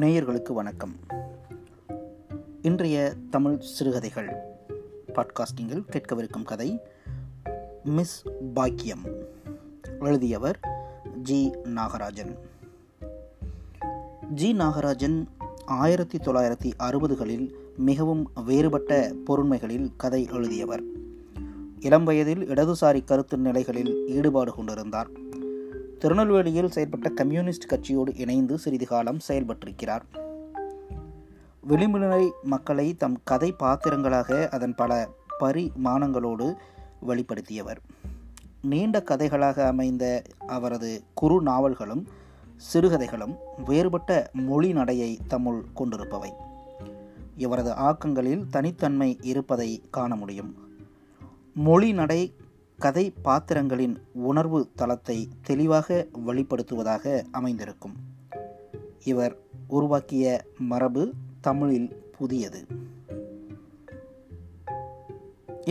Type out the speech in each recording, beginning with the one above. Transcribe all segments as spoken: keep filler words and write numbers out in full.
நேயர்களுக்கு வணக்கம். இன்றைய தமிழ் சிறுகதைகள் பாட்காஸ்டிங்கில் கேட்கவிருக்கும் கதை மிஸ் பாக்கியம். எழுதியவர் ஜி நாகராஜன். ஜி நாகராஜன் ஆயிரத்தி தொள்ளாயிரத்தி அறுபதுகளில் மிகவும் வேறுபட்ட பொருண்மைகளில் கதை எழுதியவர். இளம் வயதில் இடதுசாரி கருத்து நிலைகளில் ஈடுபாடு கொண்டிருந்தார். திருநெல்வேலியில் செயல்பட்ட கம்யூனிஸ்ட் கட்சியோடு இணைந்து சிறிது காலம் செயல்பட்டிருக்கிறார். விளிம்புநிலை மக்களை தம் கதை பாத்திரங்களாக அதன் பல பரிமாணங்களோடு வெளிப்படுத்தியவர். நீண்ட கதைகளாக அமைந்த அவரது குறு நாவல்களும் சிறுகதைகளும் வேறுபட்ட மொழி நடையை தம்முள் கொண்டிருப்பவை. இவரது ஆக்கங்களில் தனித்தன்மை இருப்பதை காண முடியும். மொழி நடை கதை பாத்திரங்களின் உணர்வு தளத்தை தெளிவாக வெளிப்படுத்துவதாக அமைந்திருக்கும். இவர் உருவாக்கிய மரபு தமிழில் புதியது.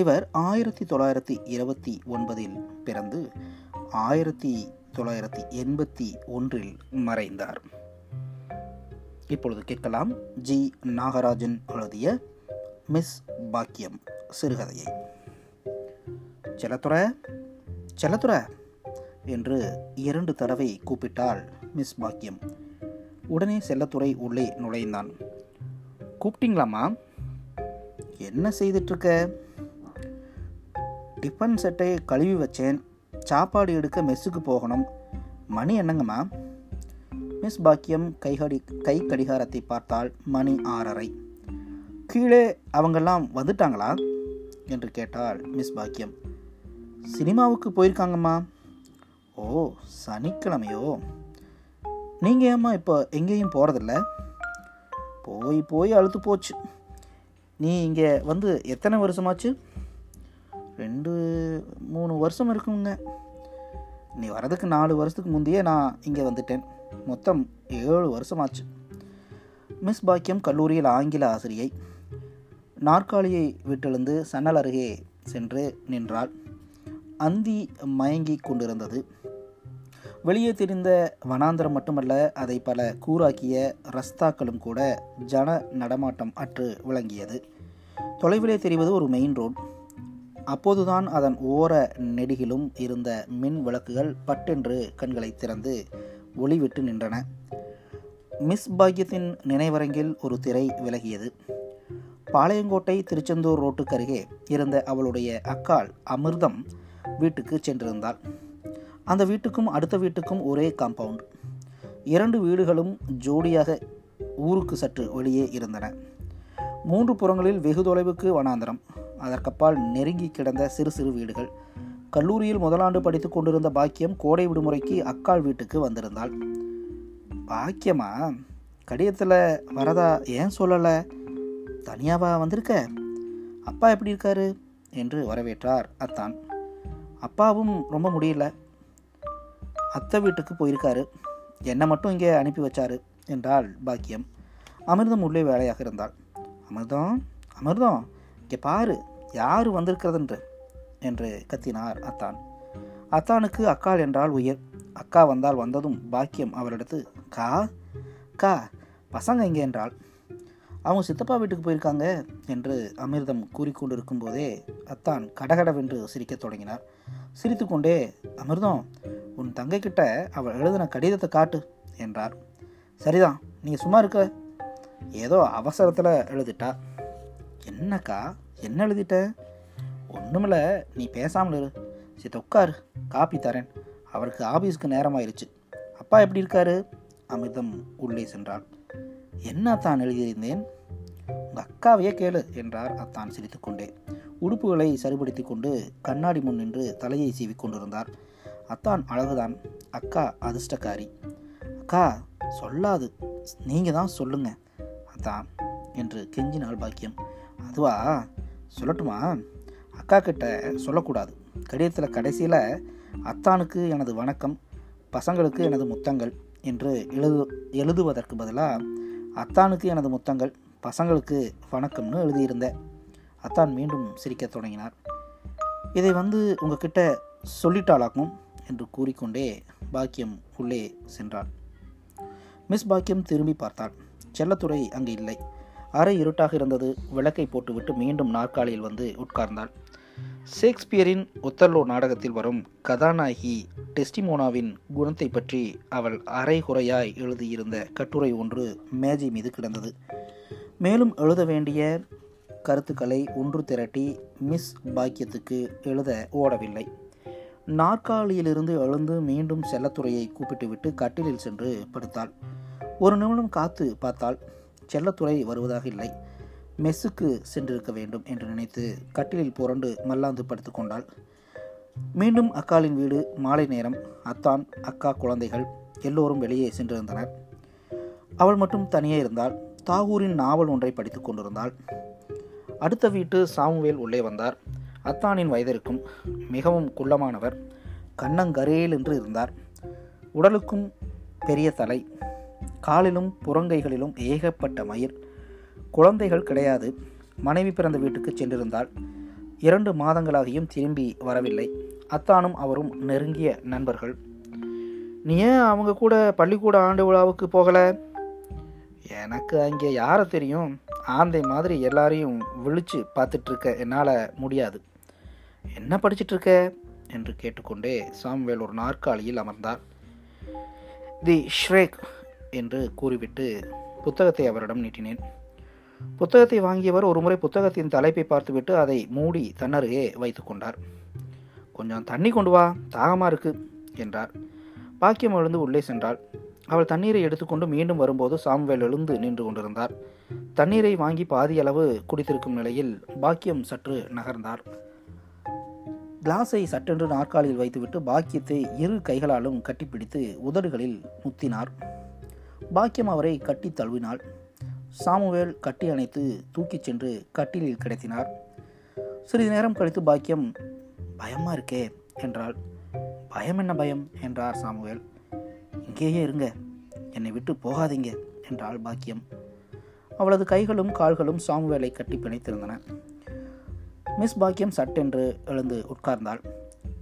இவர் ஆயிரத்தி தொள்ளாயிரத்தி இருபத்தி ஒன்பதில் பிறந்து ஆயிரத்தி தொள்ளாயிரத்தி எண்பத்தி ஒன்றில் மறைந்தார். இப்பொழுது கேட்கலாம் ஜி நாகராஜன் எழுதிய மிஸ் பாக்கியம் சிறுகதையை. செல்லத்துற செல்லத்துற என்று இரண்டு தடவை கூப்பிட்டாள் மிஸ் பாக்கியம். உடனே செல்லத்துறை உள்ளே நுழைந்தான். கூப்பிட்டீங்களாம்மா? என்ன செய்துட்டுருக்க? டிஃபன் செட்டை கழுவி வச்சேன். சாப்பாடு எடுக்க மெஸ்ஸுக்கு போகணும். மணி என்னங்கம்மா? மிஸ் பாக்கியம் கைகடி கை கடிகாரத்தை பார்த்தால் மணி ஆறரை. கீழே அவங்கெல்லாம் வந்துட்டாங்களா என்று கேட்டாள் மிஸ் பாக்கியம். சினிமாவுக்கு போயிருக்காங்கம்மா. ஓ, சனிக்கிழமையோ? நீங்கள் ஏம்மா இப்போ எங்கேயும் போகிறதில்ல? போய் போய் அழுத்து போச்சு. நீ இங்கே வந்து எத்தனை வருஷமாச்சு? ரெண்டு மூணு வருஷம் இருக்குங்க. நீ வர்றதுக்கு நாலு வருஷத்துக்கு முந்தையே நான் இங்கே வந்துட்டேன். மொத்தம் ஏழு வருஷமாச்சு. மிஸ் பாக்கியம் கல்லூரியில் ஆங்கில ஆசிரியை. நாற்காலியை விட்டெழுந்து சன்னல் அருகே சென்று நின்றாள். அந்தி மயங்கி கொண்டிருந்தது. வெளியே தெரிந்த வனாந்திரம் மட்டுமல்ல, அதை பல கூராக்கிய ரஸ்தாக்களும் கூட ஜன நடமாட்டம் அற்று விளங்கியது. தொலைவிலே தெரிவது ஒரு மெயின் ரோட். அப்போதுதான் அதன் ஓர நெடுகிலும் இருந்த மின் விளக்குகள் பட்டென்று கண்களை திறந்து ஒளிவிட்டு நின்றன. மிஸ் பாக்கியத்தின் நினைவரங்கில் ஒரு திரை விலகியது. பாளையங்கோட்டை திருச்செந்தூர் ரோட்டுக்கு அருகே இருந்த அவளுடைய அக்காள் அமிர்தம் வீட்டுக்கு சென்றிருந்தாள். அந்த வீட்டுக்கும் அடுத்த வீட்டுக்கும் ஒரே காம்பவுண்ட். இரண்டு வீடுகளும் ஜோடியாக ஊருக்கு சற்று வெளியே இருந்தன. மூன்று புறங்களில் வெகு தொலைவுக்கு வனாந்தரம். அதற்கப்பால் நெருங்கி கிடந்த சிறு சிறு வீடுகள். கல்லூரியில் முதலாண்டு படித்து கொண்டிருந்த பாக்கியம் கோடை விடுமுறைக்கு அக்காள் வீட்டுக்கு வந்திருந்தாள். பாக்கியமா, கடிதத்தில் வரதா ஏன் சொல்லலை? தனியாவா வந்திருக்க? அப்பா எப்படி இருக்காரு என்று வரவேற்றார் அத்தான். அப்பாவும் ரொம்ப முடியல, அத்தை வீட்டுக்கு போயிருக்காரு. என்னை மட்டும் இங்கே அனுப்பி வச்சாரு என்றாள் பாக்கியம். அமிர்தம் உள்ளே வேலையாக இருந்தாள். அமிர்தம் அமிர்தம் இங்கே பாரு, யார் வந்திருக்கிறதுன்று என்று கத்தினார் அத்தான். அத்தானுக்கு அக்காள் என்றால் உயிர். அக்கா வந்தால் வந்ததும் பாக்கியம் அவரிடத்து கா கா பசங்க இங்கே என்றாள். அவங்க சித்தப்பா வீட்டுக்கு போயிருக்காங்க என்று அமிர்தம் கூறிக்கொண்டிருக்கும் போதே அத்தான் கடகடவென்று சிரிக்க தொடங்கினார். சிரித்து கொண்டே, அமிர்தம், உன் தங்கைக்கிட்ட அவள் எழுதின கடிதத்தை காட்டு என்றார். சரிதான், நீங்கள் சும்மா இருக்க, ஏதோ அவசரத்தில் எழுதிட்டா. என்னக்கா, என்ன எழுதிட்ட? ஒன்றுமில்ல, நீ பேசாமல் இரு. சித்த உட்காரு, காப்பி தரேன். அவருக்கு ஆஃபீஸுக்கு நேரமாயிருச்சு. அப்பா எப்படி இருக்காரு? அமிர்தம் உள்ளே சென்றாள். என்ன தான் எழுதியிருந்தேன்? உங்கள் அக்காவையே கேளு என்றார் அத்தான் சிரித்துக்கொண்டே. உடுப்புகளை சரிபடுத்தி கொண்டு கண்ணாடி முன் நின்று தலையை சீவி கொண்டிருந்தார். அத்தான் அழகுதான், அக்கா அதிர்ஷ்டக்காரி. அக்கா சொல்லாது, நீங்கள் தான் சொல்லுங்க அத்தான் என்று கெஞ்சினாள் பாக்கியம். அதுவா, சொல்லட்டுமா? அக்கா கிட்ட சொல்லக்கூடாது. கடிதத்தில் கடைசியில் அத்தானுக்கு எனது வணக்கம், பசங்களுக்கு எனது முத்தங்கள் என்று எழுது எழுதுவதற்கு பதிலாக அத்தானுக்கு எனது முத்தங்கள், பசங்களுக்கு வணக்கம்னு எழுதியிருந்த. அத்தான் மீண்டும் சிரிக்க தொடங்கினார். இதை வந்து உங்ககிட்ட சொல்லிட்டாளாக்கும் என்று கூறிக்கொண்டே பாக்கியம் உள்ளே சென்றாள். மிஸ் பாக்கியம் திரும்பி பார்த்தாள். செல்லத்துறை அங்கு இல்லை. அரை இருட்டாக இருந்தது. விளக்கை போட்டுவிட்டு மீண்டும் நாற்காலியில் வந்து உட்கார்ந்தாள். ஷேக்ஸ்பியரின் ஒத்தர்லோ நாடகத்தில் வரும் கதாநாயகி டெஸ்டிமோனாவின் குணத்தை பற்றி அவள் அரைகுறையாய் எழுதியிருந்த கட்டுரை ஒன்று மேஜை மீது கிடந்தது. மேலும் எழுத வேண்டிய கருத்துக்களை ஒன்று திரட்டி மிஸ் பாக்கியத்துக்கு எழுத ஓடவில்லை. நாற்காலியிலிருந்து எழுந்து மீண்டும் செல்லத்துறையை கூப்பிட்டுவிட்டு கட்டிலில் சென்று படுத்தாள். ஒரு நிமிடம் காத்து பார்த்தாள். செல்லத்துறை வருவதாக இல்லை. மெஸ்ஸுக்கு சென்றிருக்க வேண்டும் என்று நினைத்து கட்டிலில் புரண்டு மல்லாந்து படுத்து கொண்டாள். மீண்டும் அக்காலின் வீடு. மாலை நேரம். அத்தான், அக்கா, குழந்தைகள் எல்லோரும் வெளியே சென்றிருந்தனர். அவள் மட்டும் தனியே இருந்தாள். தாகூரின் நாவல் ஒன்றை படித்து கொண்டிருந்தாள். அடுத்த வீட்டு சாமுவேல் உள்ளே வந்தார். அத்தானின் வயதிற்கும் மிகவும் குள்ளமானவர். கண்ணங்கரேல் என்று இருந்தார். உடலுக்கும் பெரிய தலை, காலிலும் புறங்கைகளிலும் ஏகப்பட்ட மயிர். குழந்தைகள் கிடையாது. மனைவி பிறந்த வீட்டுக்கு சென்றிருந்தாள். இரண்டு மாதங்களாகியும் திரும்பி வரவில்லை. அத்தானும் அவரும் நெருங்கிய நண்பர்கள். நீ ஏன் அவங்க கூட பள்ளிக்கூட ஆண்டு விழாவுக்கு போகலை? எனக்கு அங்கே யாரை தெரியும், ஆந்தை மாதிரி எல்லாரையும் விழித்து பார்த்துட்ருக்க என்னால் முடியாது. என்ன படிச்சிட்ருக்க என்று கேட்டுக்கொண்டே சாம்வேல் ஒரு நாற்காலியில் அமர்ந்தார். தி ஷ்ரேக் என்று கூறிவிட்டு புத்தகத்தை அவரிடம் நீட்டினேன். புத்தகத்தை வாங்கியவர் ஒரு முறை புத்தகத்தின் தலைப்பை பார்த்துவிட்டு அதை மூடி தன்னருகே வைத்து கொண்டார். கொஞ்சம் தண்ணி கொண்டு வா, தாகமாக இருக்கு என்றார். பாக்கியம் எழுந்து உள்ளே சென்றாள். அவள் தண்ணீரை எடுத்துக்கொண்டு மீண்டும் வரும்போது சாம்வேல் எழுந்து நின்று கொண்டிருந்தார். தண்ணீரை வாங்கி பாதியளவு குடித்திருக்கும் நிலையில் பாக்கியம் சற்று நகர்ந்தார். கிளாஸை சட்டென்று நாற்காலியில் வைத்துவிட்டு பாக்கியத்தை இரு கைகளாலும் கட்டிப்பிடித்து உதடுகளில் முத்தினார். பாக்கியம் அவரை கட்டி தழுவினாள். சாமுவேல் கட்டி அணைத்து தூக்கிச் சென்று கட்டிலில் கிடத்தினார். சிறிது நேரம் கழித்து பாக்கியம், பயமாக இருக்கே என்றாள். பயம் என்ன பயம் என்றார் சாமுவேல். இங்கேயே இருங்க, என்னை விட்டு போகாதீங்க என்றாள் பாக்கியம். அவளது கைகளும் கால்களும் சாமுவேலை கட்டி பிணைத்திருந்தன. மிஸ் பாக்கியம் சட்டென்று எழுந்து உட்கார்ந்தாள்.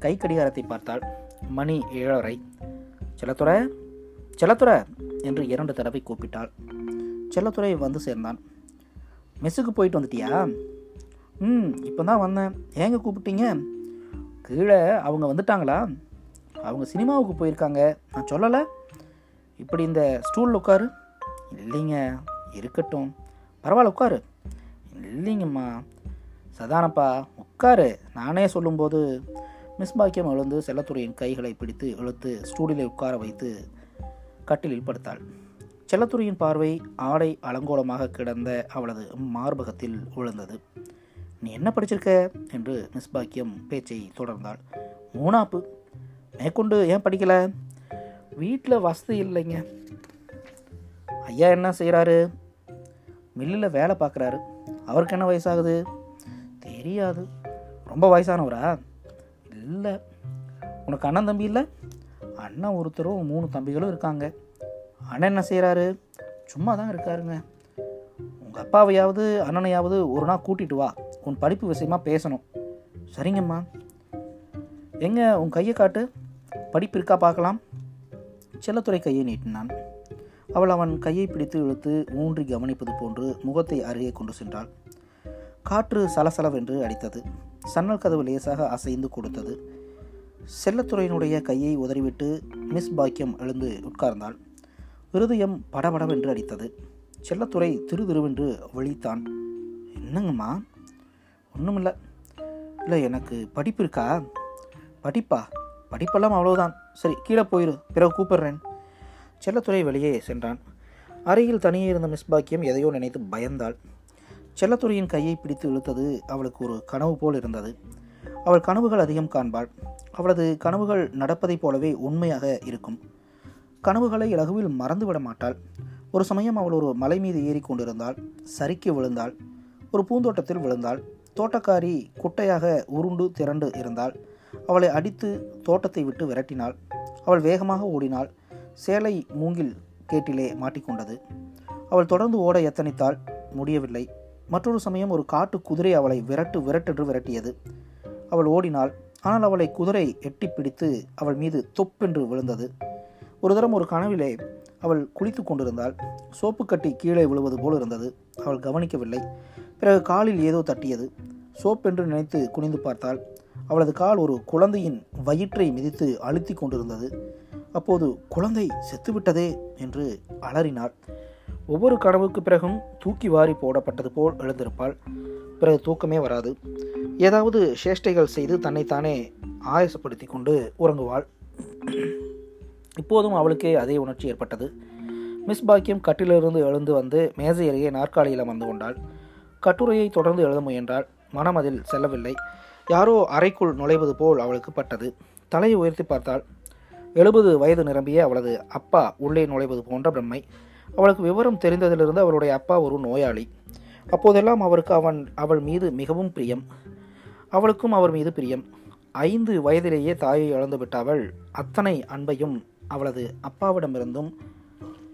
கை கடிகாரத்தை பார்த்தாள். மணி ஏழரை. செல்லத்துறை, செல்லத்துறை என்று இரண்டு தடவை கூப்பிட்டாள். செல்லத்துறை வந்து சேர்ந்தான். மெஸ்ஸுக்கு போயிட்டு வந்துட்டியா? ம், இப்போ தான் வந்தேன். ஏங்க கூப்பிட்டீங்க? கீழே அவங்க வந்துட்டாங்களா? அவங்க சினிமாவுக்கு போயிருக்காங்க, நான் சொல்லலை. இப்படி இந்த ஸ்டூலில் உட்காரு. இல்லைங்க, இருக்கட்டும், பரவாயில்ல உட்காரு. இல்லைங்கம்மா, சதானப்பா உட்காரு, நானே சொல்லும்போது. மிஸ் பாக்கியம் எழுந்து செல்லத்துறையின் கைகளை பிடித்து இழுத்து ஸ்டூலில் உட்கார வைத்து கட்டிலில் படுத்தாள். செல்லத்துறையின் பார்வை ஆடை அலங்கோலமாக கிடந்த அவளது மார்பகத்தில் விழுந்தது. நீ என்ன படிச்சிருக்க என்று மிஸ் பாக்கியம் பேச்சை தொடர்ந்தாள். மூணாப்பு. மேற்கொண்டு ஏன் படிக்கலை? வீட்டில் வசதி இல்லைங்க. ஐயா என்ன செய்கிறாரு? மில்லில் வேலை பார்க்குறாரு. அவருக்கு என்ன வயசாகுது? தெரியாது. ரொம்ப வயசானவரா? இல்லை. உனக்கு அண்ணன் தம்பி இல்லை? அண்ணன் ஒருத்தரும் மூணு தம்பிகளும் இருக்காங்க. அண்ணன் என்ன செய்கிறாரு? சும்மா தான் இருக்காருங்க. உங்கள் அப்பாவையாவது அண்ணனையாவது ஒரு நாள் கூட்டிகிட்டு வா, உன் படிப்பு விஷயமா பேசணும். சரிங்கம்மா. எங்க உன் கையை காட்டு, படிப்பு இருக்கா பார்க்கலாம். செல்லத்துறை கையை நீட்டினான். அவள் அவன் கையை பிடித்து இழுத்து ஊன்றி கவனிப்பது போன்று முகத்தை அருகே கொண்டு சென்றாள். காற்று சலசலவென்று அடித்தது. சன்னல் கதவு லேசாக அசைந்து கொடுத்தது. செல்லத்துறையினுடைய கையை உதறிவிட்டு மிஸ் பாக்கியம் எழுந்து உட்கார்ந்தாள். விருதயம் படபடவென்று அடித்தது. செல்லத்துறை திரு திருவென்று விழித்தான். என்னங்கம்மா? ஒன்றும் இல்லை. இல்லை, எனக்கு படிப்பு இருக்கா? படிப்பா? படிப்பெல்லாம் அவ்வளோதான். சரி, கீழே போயிரு, பிறகு கூப்பிடுறேன். செல்லத்துறை வெளியே சென்றான். அறையில் தனியே இருந்த மிஸ் பாக்கியம் எதையோ நினைத்து பயந்தாள். செல்லத்துறையின் கையை பிடித்து இழுத்தது அவளுக்கு ஒரு கனவு போல் இருந்தது. அவள் கனவுகள் அதிகம் காண்பாள். அவளது கனவுகள் நடப்பதைப் போலவே உண்மையாக இருக்கும். கனவுகளை இலகுவில் மறந்துவிட மாட்டாள். ஒரு சமயம் அவள் ஒரு மலை மீது ஏறி கொண்டிருந்தாள். சரிக்கு விழுந்தாள். ஒரு பூந்தோட்டத்தில் விழுந்தாள். தோட்டக்காரி குட்டையாக உருண்டு திரண்டு இருந்தாள். அவளை அடித்து தோட்டத்தை விட்டு விரட்டினாள். அவள் வேகமாக ஓடினாள். சேலை மூங்கில் கேட்டிலே மாட்டிக்கொண்டது. அவள் தொடர்ந்து ஓட எத்தனித்தாள், முடியவில்லை. மற்றொரு சமயம் ஒரு காட்டு குதிரை அவளை விரட்டு விரட்டென்று விரட்டியது. அவள் ஓடினாள். ஆனால் அவளை குதிரை எட்டி பிடித்து அவள் மீது தொப்பென்று விழுந்தது. ஒரு தரம் ஒரு கனவிலே அவள் குளித்து கொண்டிருந்தாள். சோப்பு கட்டி கீழே விழுவது போல் இருந்தது. அவள் கவனிக்கவில்லை. பிறகு காலில் ஏதோ தட்டியது. சோப் என்று நினைத்து குனிந்து பார்த்தாள். அவளது கால் ஒரு குழந்தையின் வயிற்றை மிதித்து அழுத்தி கொண்டிருந்தது. அப்போது குழந்தை செத்துவிட்டதே என்று அலறினாள். ஒவ்வொரு கனவுக்கு பிறகும் தூக்கி வாரி போடப்பட்டது போல் எழுந்திருப்பாள். பிறகு தூக்கமே வராது. ஏதாவது சேஷ்டைகள் செய்து தன்னைத்தானே ஆயசப்படுத்தி கொண்டு உறங்குவாள். இப்போதும் அவளுக்கே அதே உணர்ச்சி ஏற்பட்டது. மிஸ் பாக்கியம் கட்டிலிருந்து எழுந்து வந்து மேசை அருகே நாற்காலியில் அமர்ந்து கொண்டாள். கட்டுரையை தொடர்ந்து எழுத முயன்றாள். மனம் அதில் செல்லவில்லை. யாரோ அறைக்குள் நுழைவது போல் அவளுக்கு பட்டது. தலையை உயர்த்தி பார்த்தாள். எழுபது வயது நிரம்பிய அவளது அப்பா உள்ளே நுழைவது போன்ற பிரம்மை. அவளுக்கு விவரம் தெரிந்ததிலிருந்து அவளுடைய அப்பா ஒரு நோயாளி. அப்போதெல்லாம் அவருக்கு அவன் அவள் மீது மிகவும் பிரியம். அவளுக்கும் அவர் மீது பிரியம். ஐந்து வயதிலேயே தாயை இழந்துவிட்ட அவள் அத்தனை அன்பையும் அவளது அப்பாவிடமிருந்தும்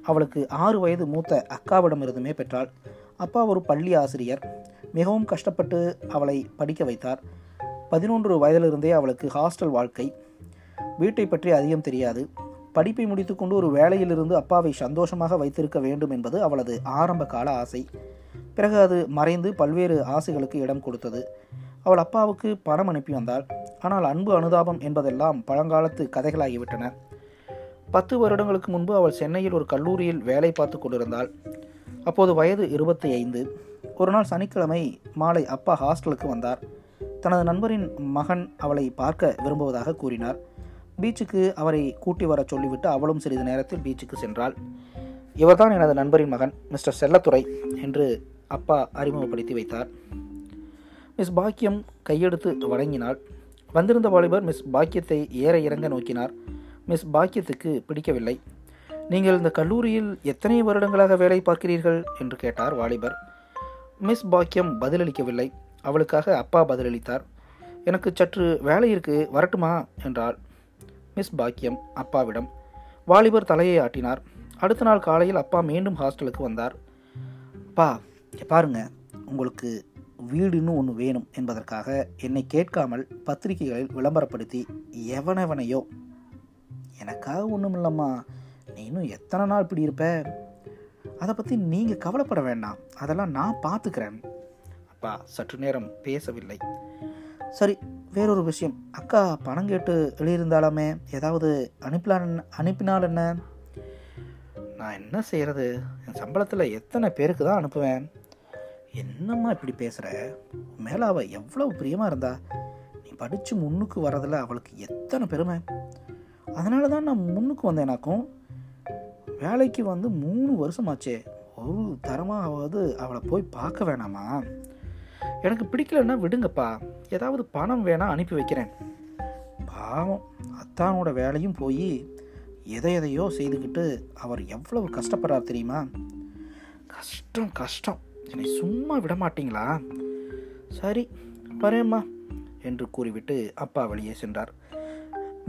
அவளுக்கு ஆறு வயது மூத்த அக்காவிடமிருந்துமே பெற்றாள். அப்பா ஒரு பள்ளி ஆசிரியர். மிகவும் கஷ்டப்பட்டு அவளை படிக்க வைத்தார். பதினொன்று வயதிலிருந்தே அவளுக்கு ஹாஸ்டல் வாழ்க்கை. வீட்டை பற்றி அதிகம் தெரியாது. படிப்பை முடித்துக்கொண்டு ஒரு வேலையிலிருந்து அப்பாவை சந்தோஷமாக வைத்திருக்க வேண்டும் என்பது அவளது ஆரம்ப கால ஆசை. பிறகு அது மறைந்து பல்வேறு ஆசைகளுக்கு இடம் கொடுத்தது. அவள் அப்பாவுக்கு பணம் அனுப்பி வந்தாள். ஆனால் அன்பு அனுதாபம் என்பதெல்லாம் பழங்காலத்து கதைகளாகிவிட்டன. பத்து வருடங்களுக்கு முன்பு அவள் சென்னையில் ஒரு கல்லூரியில் வேலை பார்த்து கொண்டிருந்தாள். அப்போது வயது இருபத்தி ஐந்து. ஒரு நாள் சனிக்கிழமை மாலை அப்பா ஹாஸ்டலுக்கு வந்தார். தனது நண்பரின் மகன் அவளை பார்க்க விரும்புவதாக கூறினார். பீச்சுக்கு அவரை கூட்டி வர சொல்லிவிட்டு அவளும் சிறிது நேரத்தில் பீச்சுக்கு சென்றாள். இவர்தான் எனது நண்பரின் மகன், மிஸ்டர் செல்லத்துரை என்று அப்பா அறிமுகப்படுத்தி வைத்தார். மிஸ் பாக்கியம் கையெடுத்து வணங்கினாள். வந்திருந்த வாலிபர் மிஸ் பாக்கியத்தை ஏற இறங்க நோக்கினார். மிஸ் பாக்கியத்துக்கு பிடிக்கவில்லை. நீங்கள் இந்த கல்லூரியில் எத்தனை வருடங்களாக வேலை பார்க்கிறீர்கள் என்று கேட்டார் வாலிபர். மிஸ் பாக்கியம் பதிலளிக்கவில்லை. அவளுக்காக அப்பா பதிலளித்தார். எனக்கு சற்று வேலை இருக்கு, வரட்டுமா என்றாள் மிஸ் பாக்கியம் அப்பாவிடம். வாலிபர் தலையை ஆட்டினார். அடுத்த நாள் காலையில் அப்பா மீண்டும் ஹாஸ்டலுக்கு வந்தார். அப்பா, பாருங்க, உங்களுக்கு வீடுன்னு ஒன்று வேணும் என்பதற்காக என்னை கேட்காமல் பத்திரிகைகளில் விளம்பரப்படுத்தி எவனெவனையோ. எனக்காக ஒன்றும் இல்லைம்மா, நீ இன்னும் எத்தனை நாள் இப்படி இருப்ப, அதை பற்றி நீங்கள் கவலைப்பட வேண்டாம், அதெல்லாம் நான் பார்த்துக்கிறேன். அப்பா சற்று நேரம் பேசவில்லை. சரி, வேறொரு விஷயம், அக்கா பணம் கேட்டு எழுதியிருந்தாலுமே ஏதாவது அனுப்பலான் அனுப்பினால் என்ன? நான் என்ன செய்கிறது, என் சம்பளத்தில் எத்தனை பேருக்கு தான் அனுப்புவேன். என்னம்மா இப்படி பேசுகிற, மேலே அவள் எவ்வளவு பிரியமாக இருந்தா, நீ படித்து முன்னுக்கு வர்றதில் அவளுக்கு எத்தனை பெருமை. அதனால தான் நான் முன்னுக்கு வந்தேனாக்கும். வேலைக்கு வந்து மூணு வருஷமாச்சே, ஒரு தரமாவது அவளை போய் பார்க்க வேணாமா? எனக்கு பிடிக்கலன்னா விடுங்கப்பா, ஏதாவது பணம் வேணா அனுப்பி வைக்கிறேன். பாவம், அத்தானோட வேலையும் போய் எதை எதையோ செய்துக்கிட்டு அவர் எவ்வளவு கஷ்டப்படுறார் தெரியுமா? கஷ்டம் கஷ்டம், என்னை சும்மா விட மாட்டீங்களா? சரி வரேம்மா என்று கூறிவிட்டு அப்பா வெளியே சென்றார்.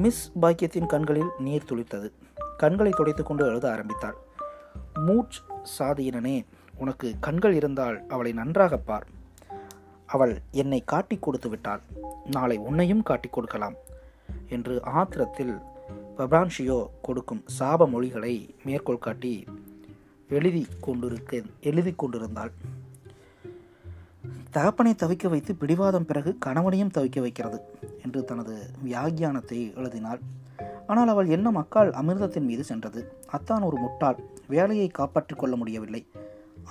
மிஸ் பாக்கியத்தின் கண்களில் நீர் துளித்தது. கண்களை துடைத்து கொண்டு எழுத ஆரம்பித்தாள். மூச் சாதியினனே, உனக்கு கண்கள் இருந்தால் அவளை நன்றாக பார். அவள் என்னை காட்டி கொடுத்து விட்டாள், நாளை உன்னையும் காட்டி கொடுக்கலாம் என்று ஆத்திரத்தில் பப்ரான்ஷியோ கொடுக்கும் சாப மொழிகளை மேற்கோள் காட்டி எழுதி கொண்டிருக்க எழுதி கொண்டிருந்தாள். தகப்பனை தவிக்க வைத்து பிடிவாதம் பிறகு கணவனையும் தவிக்க வைக்கிறது என்று தனது வியாக்கியானத்தை எழுதினாள். ஆனால் அவள் எண்ணம் அக்காள் அமிர்தத்தின் மீது சென்றது. அத்தான் ஒரு முட்டாள், வேலையை காப்பாற்றி கொள்ள முடியவில்லை.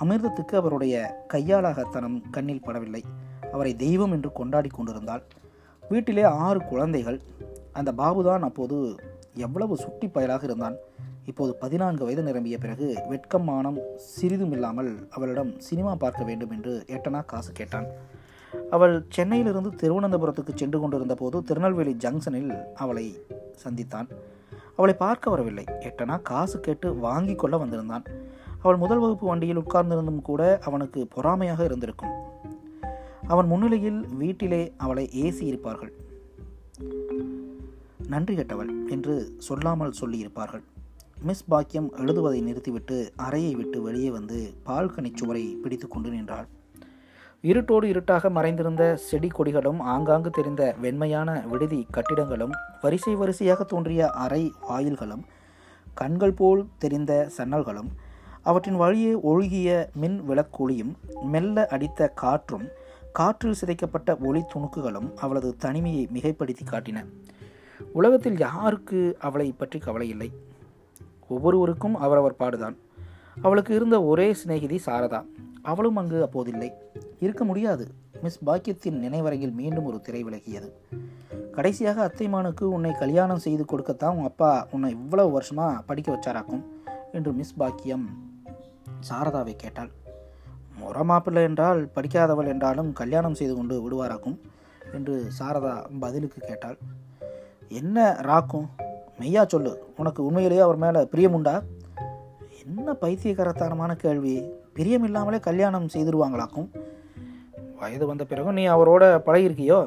அமிர்தத்துக்கு அவருடைய கையாளாகத்தனம் கண்ணில் படவில்லை. அவரை தெய்வம் என்று கொண்டாடி கொண்டிருந்தாள். வீட்டிலே ஆறு குழந்தைகள். அந்த பாபுதான் அப்போது எவ்வளவு சுட்டி பயலாக இருந்தான். இப்போது பதினான்கு வயது நிரம்பிய பிறகு வெட்கம் மானம் சிறிதுமில்லாமல் அவளிடம் சினிமா பார்க்க வேண்டும் என்று எட்டனா காசு கேட்டான். அவள் சென்னையிலிருந்து திருவனந்தபுரத்துக்கு சென்று கொண்டிருந்த போது திருநெல்வேலி ஜங்ஷனில் அவளை சந்தித்தான். அவளை பார்க்க வரவில்லை, எட்டனா காசு கேட்டு வாங்கி கொள்ள வந்திருந்தான். அவள் முதல் வகுப்பு வண்டியில் உட்கார்ந்திருந்தும் கூட அவனுக்கு பொறாமையாக இருந்திருக்கும். அவன் முன்னிலையில் வீட்டிலே அவளை ஏசி இருப்பார்கள். நன்றி கெட்டவள் என்று சொல்லாமல் சொல்லியிருப்பார்கள். மிஸ் பாக்கியம் எழுதுவதை நிறுத்திவிட்டு அறையை விட்டு வெளியே வந்து பால்கனி சுவரை பிடித்து கொண்டு நின்றாள். இருட்டோடு இருட்டாக மறைந்திருந்த செடி கொடிகளும் ஆங்காங்கு தெரிந்த வெண்மையான விடுதி கட்டிடங்களும் வரிசை வரிசையாக தோன்றிய அறை வாயில்களும் கண்கள் போல் தெரிந்த சன்னல்களும் அவற்றின் வழியே ஒழுகிய மின் விளக்கொளியும் மெல்ல அடித்த காற்றும் காற்றில் சிதைக்கப்பட்ட ஒளி துணுக்குகளும் அவளது தனிமையை மிகைப்படுத்தி காட்டின. உலகத்தில் யாருக்கு அவளை பற்றி கவலை இல்லை. ஒவ்வொருவருக்கும் அவரவர் பாடுதான். அவளுக்கு இருந்த ஒரே சிநேகிதி சாரதா. அவளும் அங்கு அப்போதில்லை. இருக்க முடியாது. மிஸ் பாக்கியத்தின் நினைவரங்கில் மீண்டும் ஒரு திரை விலகியது. கடைசியாக அத்தைமானுக்கு உன்னை கல்யாணம் செய்து கொடுக்கத்தான் உன் அப்பா உன்னை இவ்வளவு வருஷமாக படிக்க வச்சாராக்கும் என்று மிஸ் பாக்கியம் சாரதாவை கேட்டாள். முறை மாப்பிள்ளை என்றால் படிக்காதவள் என்றாலும் கல்யாணம் செய்து கொண்டு விடுவாராக்கும் என்று சாரதா பதிலுக்கு கேட்டாள். என்ன ராக்கும், மெய்யா சொல்லு, உனக்கு உண்மையிலேயே அவர் மேலே பிரியமுண்டா? என்ன பைத்தியகரத்தனமான கேள்வி. பிரியம் இல்லாமலே கல்யாணம் செய்திருவாங்களாக்கும். வயது வந்த பிறகும் நீ அவரோட பழகிருக்கியோ?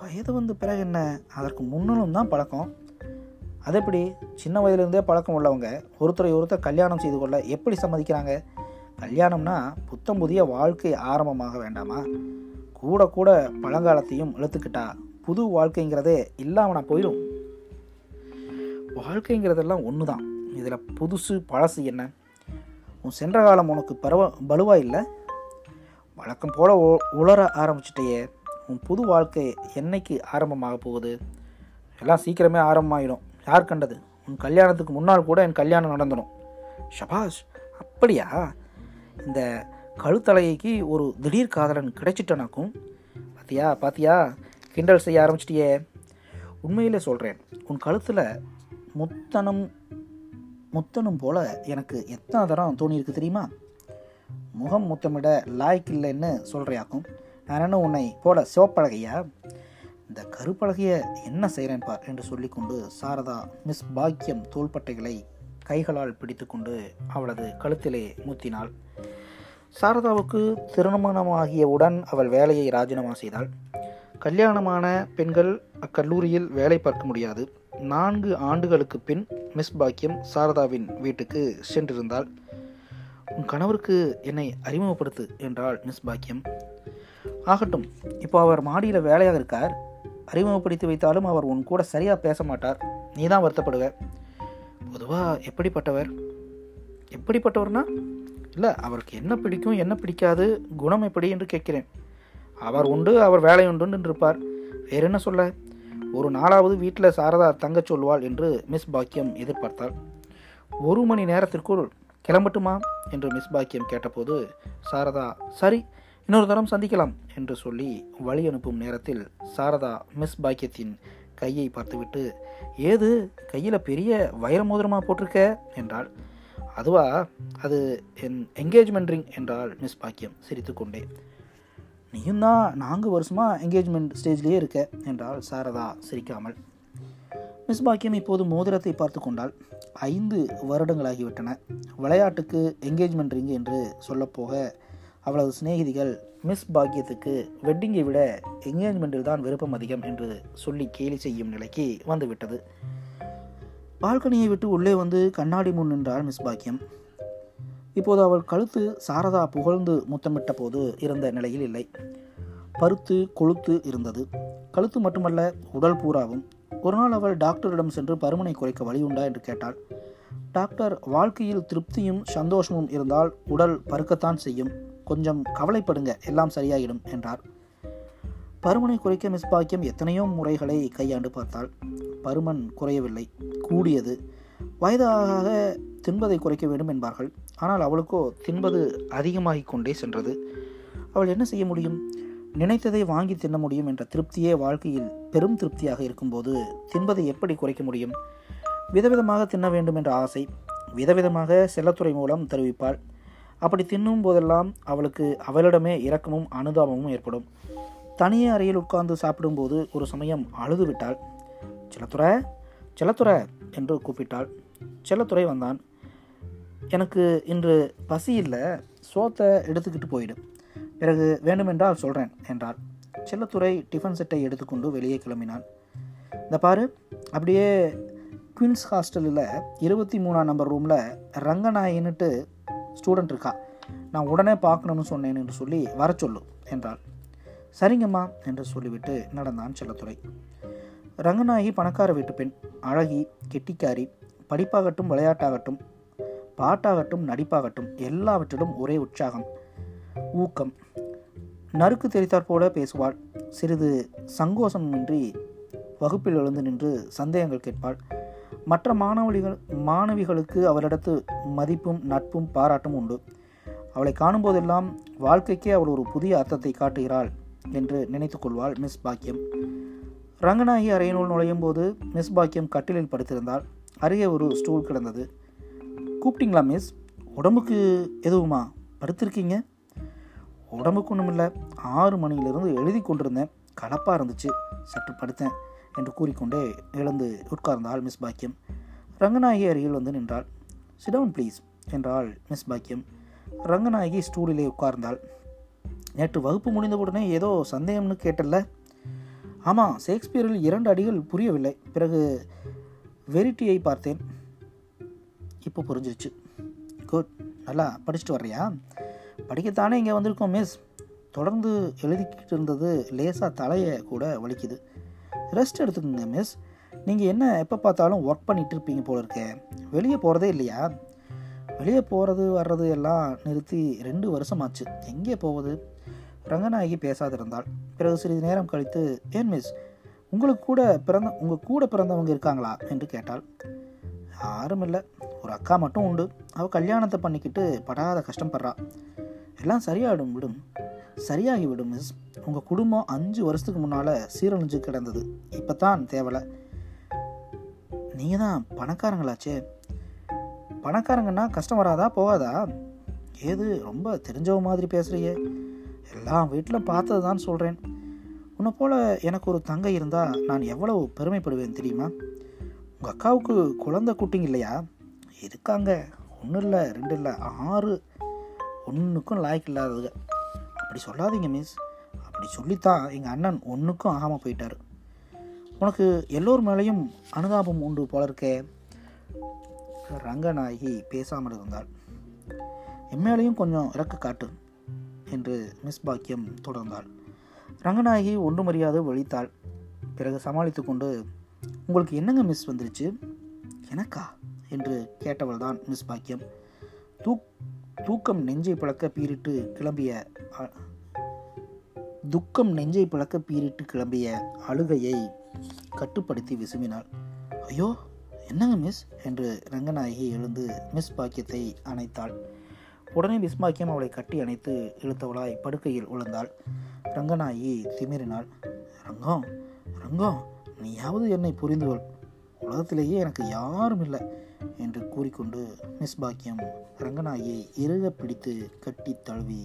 வயது வந்த பிறகு என்ன, அதற்கு முன்னும் தான் பழக்கம். அது எப்படி சின்ன வயதிலிருந்தே பழக்கம் உள்ளவங்க ஒருத்தரை ஒருத்தர் கல்யாணம் செய்து கொள்ள எப்படி சம்மதிக்கிறாங்க? கல்யாணம்னா புத்தம் புதிய வாழ்க்கை ஆரம்பமாக வேண்டாமா? கூட கூட பழங்காலத்தையும் இழுத்துக்கிட்டா புது வாழ்க்கைங்கிறதே இல்லாமனா போயிடும். வாழ்க்கைங்கிறதெல்லாம் ஒன்று தான். இதில் புதுசு பழசு என்ன? உன் சென்ற காலம் உனக்கு பரவ பலுவா இல்லை? வழக்கம் போல் உ உளர ஆரம்பிச்சிட்டையே. உன் புது வாழ்க்கை என்னைக்கு ஆரம்பமாக போகுது? எல்லாம் சீக்கிரமே ஆரம்பமாகிடும். யார் கண்டது, உன் கல்யாணத்துக்கு முன்னால் கூட என் கல்யாணம் நடந்துடும். ஷபாஷ், அப்படியா? இந்த கழுத்தலைக்கு ஒரு திடீர் காதலன் கிடைச்சிட்டனாக்கும். பாத்தியா பாத்தியா கிண்டல் செய்ய ஆரம்பிச்சிட்டியே. உண்மையிலே சொல்கிறேன், உன் கழுத்தில் முத்தனம் முத்தனும் போல் எனக்கு எத்தனை தரம் தோணியிருக்கு தெரியுமா? முகம் முத்தமிட லாய்க்கில்லைன்னு சொல்கிறியாக்கும். நான் என்ன உன்னை போல சிவப்பழகையா? இந்த கருப்பழகையை என்ன செய்கிறேன் பார் என்று சொல்லிக்கொண்டு சாரதா மிஸ் பாக்கியம் தோள்பட்டைகளை கைகளால் பிடித்து கொண்டு அவளது கழுத்திலே முத்தினாள். சாரதாவுக்கு திருமணமாகியவுடன் அவள் வேலையை ராஜினாமா செய்தாள். கல்யாணமான பெண்கள் அக்கல்லூரியில் வேலை பார்க்க முடியாது. நான்கு ஆண்டுகளுக்கு பின் மிஸ் பாக்கியம் சாரதாவின் வீட்டுக்கு சென்றிருந்தாள். உன் கணவருக்கு என்னை அறிமுகப்படுத்து என்றாள் மிஸ் பாக்கியம். ஆகட்டும், இப்போ அவர் மாடியில் வேலையாக இருக்கார். அறிமுகப்படுத்தி வைத்தாலும் அவர் உன் கூட சரியாக பேச மாட்டார். நீ தான் வருத்தப்படுவ. பொதுவாக எப்படிப்பட்டவர்? எப்படிப்பட்டவர்னா இல்லை, அவருக்கு என்ன பிடிக்கும் என்ன பிடிக்காது, குணம் எப்படி என்று கேட்கிறேன். அவர் உண்டு அவர் வேலை உண்டு என்றிருப்பார். வேறு என்ன சொல்ல? ஒரு நாளாவது வீட்டில் சாரதா தங்க சொல்வாள் என்று மிஸ் பாக்கியம் எதிர்பார்த்தாள். ஒரு மணி நேரத்திற்குள் கிளம்பட்டுமா என்று மிஸ் பாக்கியம் கேட்டபோது சாரதா சரி, இன்னொரு தரம் சந்திக்கலாம் என்று சொல்லி வழி அனுப்பும் நேரத்தில் சாரதா மிஸ் பாக்கியத்தின் கையை பார்த்துவிட்டு, ஏது கையில் பெரிய வைர மோதிரமாக போட்டிருக்க என்றாள். அதுவா, அது என் என்கேஜ்மெண்ட் ரிங் என்றாள் மிஸ் பாக்கியம் சிரித்துக்கொண்டே. நீயும் தான் நான்கு வருஷமாக என்கேஜ்மெண்ட் ஸ்டேஜ்லேயே இருக்க என்றால் சாரதா சிரிக்காமல். மிஸ் பாக்கியம் இப்போது மோதிரத்தை பார்த்து கொண்டால். ஐந்து வருடங்களாகிவிட்டன. விளையாட்டுக்கு என்கேஜ்மெண்ட் ரிங் என்று சொல்லப்போக அவளது சிநேகிதிகள் மிஸ் பாக்கியத்துக்கு வெட்டிங்கை விட என்கேஜ்மெண்ட்டில் தான் விருப்பம் அதிகம் என்று சொல்லி கேலி செய்யும் நிலைக்கு வந்துவிட்டது. பால்கனியை விட்டு உள்ளே வந்து கண்ணாடி முன் நின்றாள் மிஸ் பாக்கியம். இப்போது அவள் கழுத்து சாரதா புகழ்ந்து முத்தமிட்ட போது இருந்த நிலையில் இல்லை. பருத்து கொழுத்து இருந்தது. கழுத்து மட்டுமல்ல, உடல் பூராவும். ஒரு நாள் அவள் டாக்டரிடம் சென்று பருமனை குறைக்க வழியுண்டா என்று கேட்டாள். டாக்டர், வாழ்க்கையில் திருப்தியும் சந்தோஷமும் இருந்தால் உடல் பருக்கத்தான் செய்யும், கொஞ்சம் கவலைப்படுங்க, எல்லாம் சரியாகிடும் என்றார். பருமனை குறைக்க மிஸ் பாக்கியம் எத்தனையோ முறைகளை கையாண்டு பார்த்தாள். பருமன் குறையவில்லை, கூடியது. வயதாக தின்பதை குறைக்க வேண்டும் என்பார்கள். ஆனால் அவளுக்கோ தின்பது அதிகமாகிக் கொண்டே சென்றது. அவள் என்ன செய்ய முடியும்? நினைத்ததை வாங்கி தின்ன முடியும் என்ற திருப்தியே வாழ்க்கையில் பெரும் திருப்தியாக இருக்கும்போது தின்பதை எப்படி குறைக்க முடியும்? விதவிதமாக தின்ன வேண்டும் என்ற ஆசை விதவிதமாக செல்லத்துறை மூலம் தெரிவிப்பாள். அப்படி தின்னும் போதெல்லாம் அவளுக்கு அவளிடமே இரக்கமும் அனுதாபமும் ஏற்படும். தனியே அறையில் உட்கார்ந்து சாப்பிடும்போது ஒரு சமயம் அழுது விட்டாள். செல்லத்துறை செல்லத்துறை என்று கூப்பிட்டாள். செல்லத்துறை வந்தான். எனக்கு இன்று பசி இல்லை, சோத்தை எடுத்துக்கிட்டு போயிடும், பிறகு வேண்டுமென்றால் சொல்கிறேன் என்றாள். செல்லத்துறை டிஃபன் செட்டை எடுத்துக்கொண்டு வெளியே கிளம்பினான். இந்த பாரு, அப்படியே குயின்ஸ் ஹாஸ்டலில் இருபத்தி மூணாம் நம்பர் ரூமில் ரங்கநாயின்னுட்டு ஸ்டூடெண்ட் இருக்கா, நான் உடனே பார்க்கணும்னு சொன்னேன் என்று சொல்லி வர சொல்லு என்றாள். சரிங்கம்மா என்று சொல்லிவிட்டு நடந்தான் செல்லத்துறை. ரங்கநாயகி பணக்கார வீட்டு பெண், அழகி, கெட்டிக்காரி, படிப்பாகட்டும், விளையாட்டாகட்டும், பாட்டாகட்டும், நடிப்பாகட்டும், எல்லாவற்றிலும் ஒரே உற்சாகம், ஊக்கம். நறுக்கு தெரித்தாற்போல பேசுவாள். சிறிது சங்கோசமின்றி வகுப்பில் எழுந்து நின்று சந்தேகங்கள் கேட்பாள். மற்ற மாணவளிகள் மாணவிகளுக்கு அவளிடத்து மதிப்பும் நட்பும் பாராட்டும் உண்டு. அவளை காணும்போதெல்லாம் வாழ்க்கைக்கே அவள் ஒரு புதிய அர்த்தத்தை காட்டுகிறாள் என்று நினைத்து கொள்வாள் மிஸ் பாக்கியம். ரங்கநாயகி அறையினுள் நுழையும் போது மிஸ் பாக்கியம் கட்டிலில் படுத்திருந்தாள். அருகே ஒரு ஸ்டூல் கிடந்தது. கூப்பிட்டிங்களா மிஸ்? உடம்புக்கு எதுவுமா? படுத்திருக்கீங்க? உடம்புக்கு ஒன்றும் இல்லை, ஆறு மணியிலிருந்து எழுதி கொண்டிருந்தேன், கலப்பாக இருந்துச்சு, சற்று படுத்தேன் என்று கூறிக்கொண்டே எழுந்து உட்கார்ந்தாள் மிஸ் பாக்கியம். ரங்கநாயகி அருகில் வந்து நின்றாள். சிட் டவுன் ப்ளீஸ் என்றாள் மிஸ் பாக்கியம். ரங்கநாயகி ஸ்டூலிலே உட்கார்ந்தாள். நேற்று வகுப்பு முடிந்தவுடனே ஏதோ சந்தேகம்னு கேட்டல்ல? ஆமாம், ஷேக்ஸ்பியரில் இரண்டு அடிகள் புரியவில்லை, பிறகு வெரிட்டியை பார்த்தேன், இப்போ புரிஞ்சிருச்சு. குட், நல்லா படிச்சுட்டு வர்றியா? படிக்கத்தானே இங்கே வந்திருக்கோம் மிஸ். தொடர்ந்து எழுதிக்கிட்டு இருந்தது லேசாக தலையை கூட வலிக்குது. ரெஸ்ட் எடுத்துக்கோங்க மிஸ். நீங்கள் என்ன எப்போ பார்த்தாலும் ஒர்க் பண்ணிகிட்டு இருப்பீங்க போல இருக்கேன். வெளியே போகிறதே இல்லையா? வெளியே போகிறது வர்றது எல்லாம் நிறுத்தி ரெண்டு வருஷமாச்சு, எங்கே போவது? ரங்கநாயகி பேசாதிருந்தாள். பிறகு சிறிது நேரம் கழித்து, ஏன் மிஸ், உங்களுக்கு கூட பிறந்த உங்கள் கூட பிறந்தவங்க இருக்காங்களா என்று கேட்டாள். யாரும் இல்லை, ஒரு அக்கா மட்டும் உண்டு. அவள் கல்யாணத்தை பண்ணிக்கிட்டு படாத கஷ்டப்படுறா. எல்லாம் சரியாகிடும் விடும் சரியாகிவிடும் மிஸ். உங்கள் குடும்பம் அஞ்சு வருஷத்துக்கு முன்னால் சீரழிஞ்சு கிடந்தது, இப்போ தான் தேவலை. நீங்கள் தான் பணக்காரங்களாச்சே. பணக்காரங்கன்னா கஷ்டம் வராதா போகாதா? ஏது ரொம்ப தெரிஞ்சவ மாதிரி பேசுகிறியே. எல்லாம் வீட்டில் பார்த்தது தான் சொல்கிறேன். உன்னை போல் எனக்கு ஒரு தங்கை இருந்தால் நான் எவ்வளவு பெருமைப்படுவேன் தெரியுமா? உங்கள் அக்காவுக்கு குழந்தை குட்டிங்க இல்லையா? இருக்காங்க, ஒன்றும் இல்லை, ரெண்டு இல்லை, ஆறு. ஒன்றுக்கும் லாய்க்கு இல்லாதது. அப்படி சொல்லாதீங்க மிஸ். அப்படி சொல்லித்தான் எங்கள் அண்ணன் ஒன்றுக்கும் ஆகாமல் போயிட்டார். உனக்கு எல்லோர் மேலேயும் அனுதாபம் உண்டு போல இருக்கே. ரங்கநாயகி பேசாமல் இருந்தாள். எம்மேலையும் கொஞ்சம் இறக்க காட்டு என்று மிஸ் பாக்கியம் தொடர்ந்தாள். ரங்கநாயகி ஒன்றும் அறியாது வழித்தாள். பிறகு சமாளித்து கொண்டு, உங்களுக்கு என்னங்க மிஸ் வந்துருச்சு? எனக்கா என்று கேட்டவள் தான் மிஸ் பாக்கியம். தூக் தூக்கம் நெஞ்சை பிளக்க பீரிட்டு கிளம்பிய துக்கம் நெஞ்சை பிளக்க பீரிட்டு கிளம்பிய அழுகையை கட்டுப்படுத்தி விசும்பினாள். ஐயோ என்னங்க மிஸ் என்று ரங்கநாயகி எழுந்து மிஸ் பாக்கியத்தை அணைத்தாள். உடனே மிஸ் பாக்கியம் அவளை கட்டி அணைத்து இழுத்தவளாய் படுக்கையில் விழுந்தாள். ரங்கநாயகி திமிரினாள். ரங்கம் ரங்கம் நீயாவது என்னை புரிந்துவள், உலகத்திலேயே எனக்கு யாரும் இல்லை என்று கூறிக்கொண்டு மிஸ் பாக்கியம் ரங்கநாயகியை இறுக பிடித்து கட்டி தழுவி,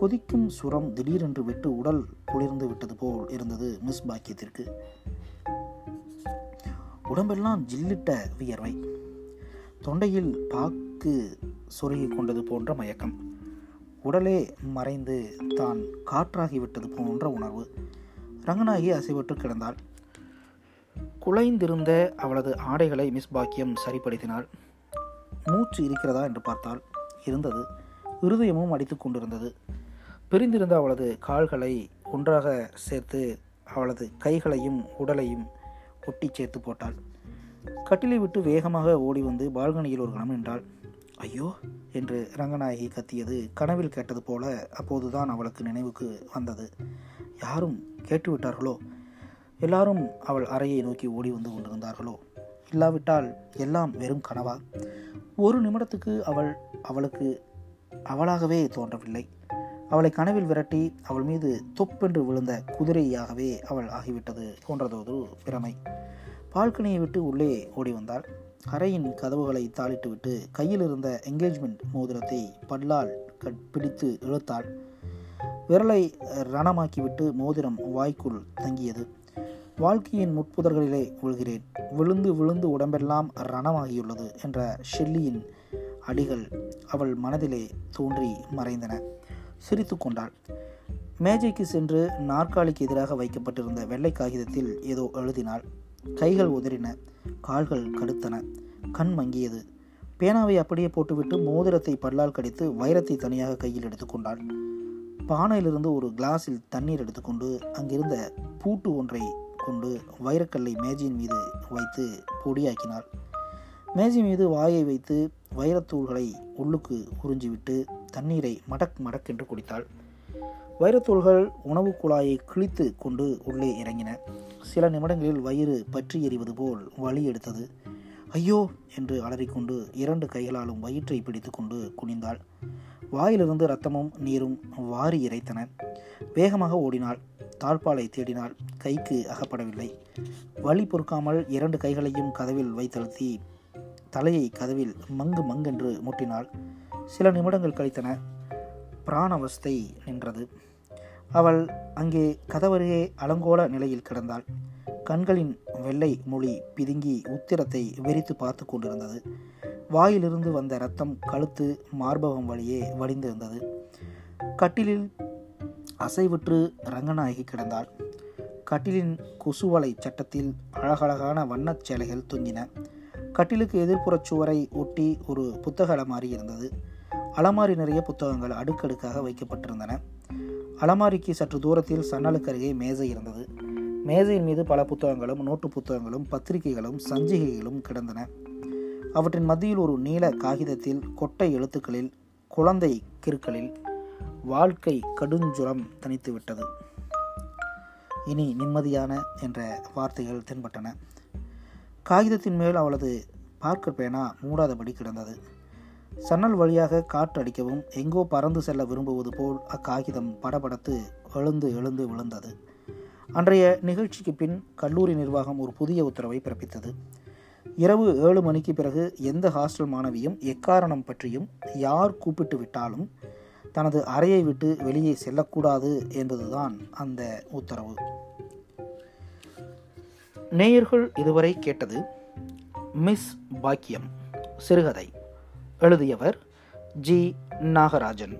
கொதிக்கும் சுரம் திடீரென்று விட்டு உடல் குளிர்ந்து விட்டது போல் இருந்தது மிஸ் பாக்கியத்திற்கு. உடம்பெல்லாம் ஜில்லிட்ட வியர்வை, தொண்டையில் பாக்கு சொருகி கொண்டது போன்ற மயக்கம், உடலே மறைந்து தான் காற்றாகிவிட்டது போன்ற உணர்வு. ரங்கநாயகி அசைவற்று கிடந்தாள். குலைந்திருந்த அவளது ஆடைகளை மிஸ் பாக்கியம் சரிப்படுத்தினாள். மூச்சு இருக்கிறதா என்று பார்த்தாள். இருந்தது. இருதயமும் அடித்து கொண்டிருந்தது. பிரிந்திருந்த அவளது கால்களை ஒன்றாக சேர்த்து அவளது கைகளையும் உடலையும் ஒட்டி சேர்த்து போட்டாள். கட்டிலை விட்டு வேகமாக ஓடி வந்து பால்கனியில் ஒரு கணம் நின்றாள். ஐயோ என்று ரங்கநாயகி கத்தியது கனவில் கேட்டது போல அப்போதுதான் அவளுக்கு நினைவுக்கு வந்தது. யாரும் கேட்டுவிட்டார்களோ? எல்லாரும் அவள் அறையை நோக்கி ஓடி வந்து கொண்டிருந்தார்களோ? இல்லாவிட்டால் எல்லாம் வெறும் கனவா? ஒரு நிமிடத்துக்கு அவள் அவளுக்கு அவளாகவே தோன்றவில்லை. அவளை கனவில் விரட்டி அவள் மீது தொப்பென்று விழுந்த குதிரையாகவே அவள் ஆகிவிட்டது போன்றதொரு பிரமை. பால்கனியை விட்டு உள்ளே ஓடி வந்தாள். அறையின் கதவுகளை தாளிட்டு விட்டு கையில் இருந்த என்கேஜ்மெண்ட் மோதிரத்தை பல்லால் பிடித்து இழுத்தாள். விரலை ரணமாக்கிவிட்டு மோதிரம் வாய்க்குள் தங்கியது. வாழ்க்கையின் முட்புதர்களிலே விழுகிறேன், விழுந்து விழுந்து உடம்பெல்லாம் ரணமாகியுள்ளது என்ற ஷெல்லியின் அடிகள் அவள் மனதிலே தோன்றி மறைந்தன. சிரித்து கொண்டாள். மேஜைக்கு சென்று நாற்காலிக்கு எதிராக வைக்கப்பட்டிருந்த வெள்ளை காகிதத்தில் ஏதோ எழுதினாள். கைகள் உதறின, கால்கள் கடுத்தன, கண் மங்கியது. பேனாவை அப்படியே போட்டுவிட்டு மோதிரத்தை பல்லால் கடித்து வைரத்தை தனியாக கையில் எடுத்துக்கொண்டாள். பானையிலிருந்து ஒரு கிளாஸில் தண்ணீர் எடுத்துக்கொண்டு அங்கிருந்த பூட்டு ஒன்றை கொண்டு வைரக்கல்லை மேஜையின் மீது வைத்து பொடியாக்கினாள். மேஜை மீது வாயை வைத்து வைரத்தூள்களை உள்ளுக்கு உறிஞ்சிவிட்டு தண்ணீரை மடக் மடக்கென்று குடித்தாள். வைரத்தூள்கள் உணவு குழாயை கிழித்து கொண்டு உள்ளே இறங்கின. சில நிமிடங்களில் வயிறு பற்றி எறிவது போல் வலி எடுத்தது. ஐயோ என்று அலறிக்கொண்டு இரண்டு கைகளாலும் வயிற்றை பிடித்து கொண்டு குனிந்தாள். வாயிலிருந்து இரத்தமும் நீரும் வாரி இறைத்தன. வேகமாக ஓடினாள். தாழ்பாலை தேடினாள். கைக்கு அகப்படவில்லை. வலி பொறுக்காமல் இரண்டு கைகளையும் கதவில் வைத்தழுத்தி தலையை கதவில் மங்கு மங்கென்று முட்டினாள். சில நிமிடங்கள் கழித்தன. பிராணவஸ்தை நின்றது. அவள் அங்கே கதவருகே அலங்கோல நிலையில் கிடந்தாள். கண்களின் வெள்ளை மொழி பிதுங்கி உத்திரத்தை வெறித்து பார்த்து கொண்டிருந்தது. வாயிலிருந்து வந்த இரத்தம் கழுத்து மார்பகம் வழியே வடிந்திருந்தது. கட்டிலில் அசைவுற்று ரங்கநாயகி கிடந்தாள். கட்டிலின் கொசுவலை சட்டத்தில் அழகழகான வண்ணச் சேலைகள் தொங்கின. கட்டிலுக்கு எதிர்ப்புறச் சுவரை ஒட்டி ஒரு புத்தக அலமாரி இருந்தது. அலமாரி நிறைய புத்தகங்கள் அடுக்கடுக்காக வைக்கப்பட்டிருந்தன. அலமாரிக்கு சற்று தூரத்தில் சன்னலுக்கருகே மேஜை இருந்தது. மேஜையின் மீது பல புத்தகங்களும் நோட்டு புத்தகங்களும் பத்திரிகைகளும் சஞ்சிகைகளும் கிடந்தன. அவற்றின் மத்தியில் ஒரு நீல காகிதத்தில் கொட்டை எழுத்துக்களில் குழந்தை கிற்களில் வாழ்க்கை கடுஞ்சுரம் தனித்து விட்டது, இனி நிம்மதியான என்ற வார்த்தைகள் தென்பட்டன. காகிதத்தின் மேல் அவளது பார்க்க பேனா மூடாதபடி கிடந்தது. சன்னல் வழியாக காற்று அடிக்கவும் எங்கோ பறந்து செல்ல விரும்புவது போல் அக்காகிதம் படபடத்து எழுந்து எழுந்து விழுந்தது. அன்றைய நிகழ்ச்சிக்கு பின் கல்லூரி நிர்வாகம் ஒரு புதிய உத்தரவை பிறப்பித்தது. இரவு ஏழு மணிக்கு பிறகு எந்த ஹாஸ்டல் மாணவியும் எக்காரணம் பற்றியும் யார் கூப்பிட்டு விட்டாலும் தனது அறையை விட்டு வெளியே செல்லக்கூடாது என்பதுதான் அந்த உத்தரவு. நேயர்கள் இதுவரை கேட்டது மிஸ் பாக்கியம் சிறுகதை. எழுதியவர் ஜி நாகராஜன்.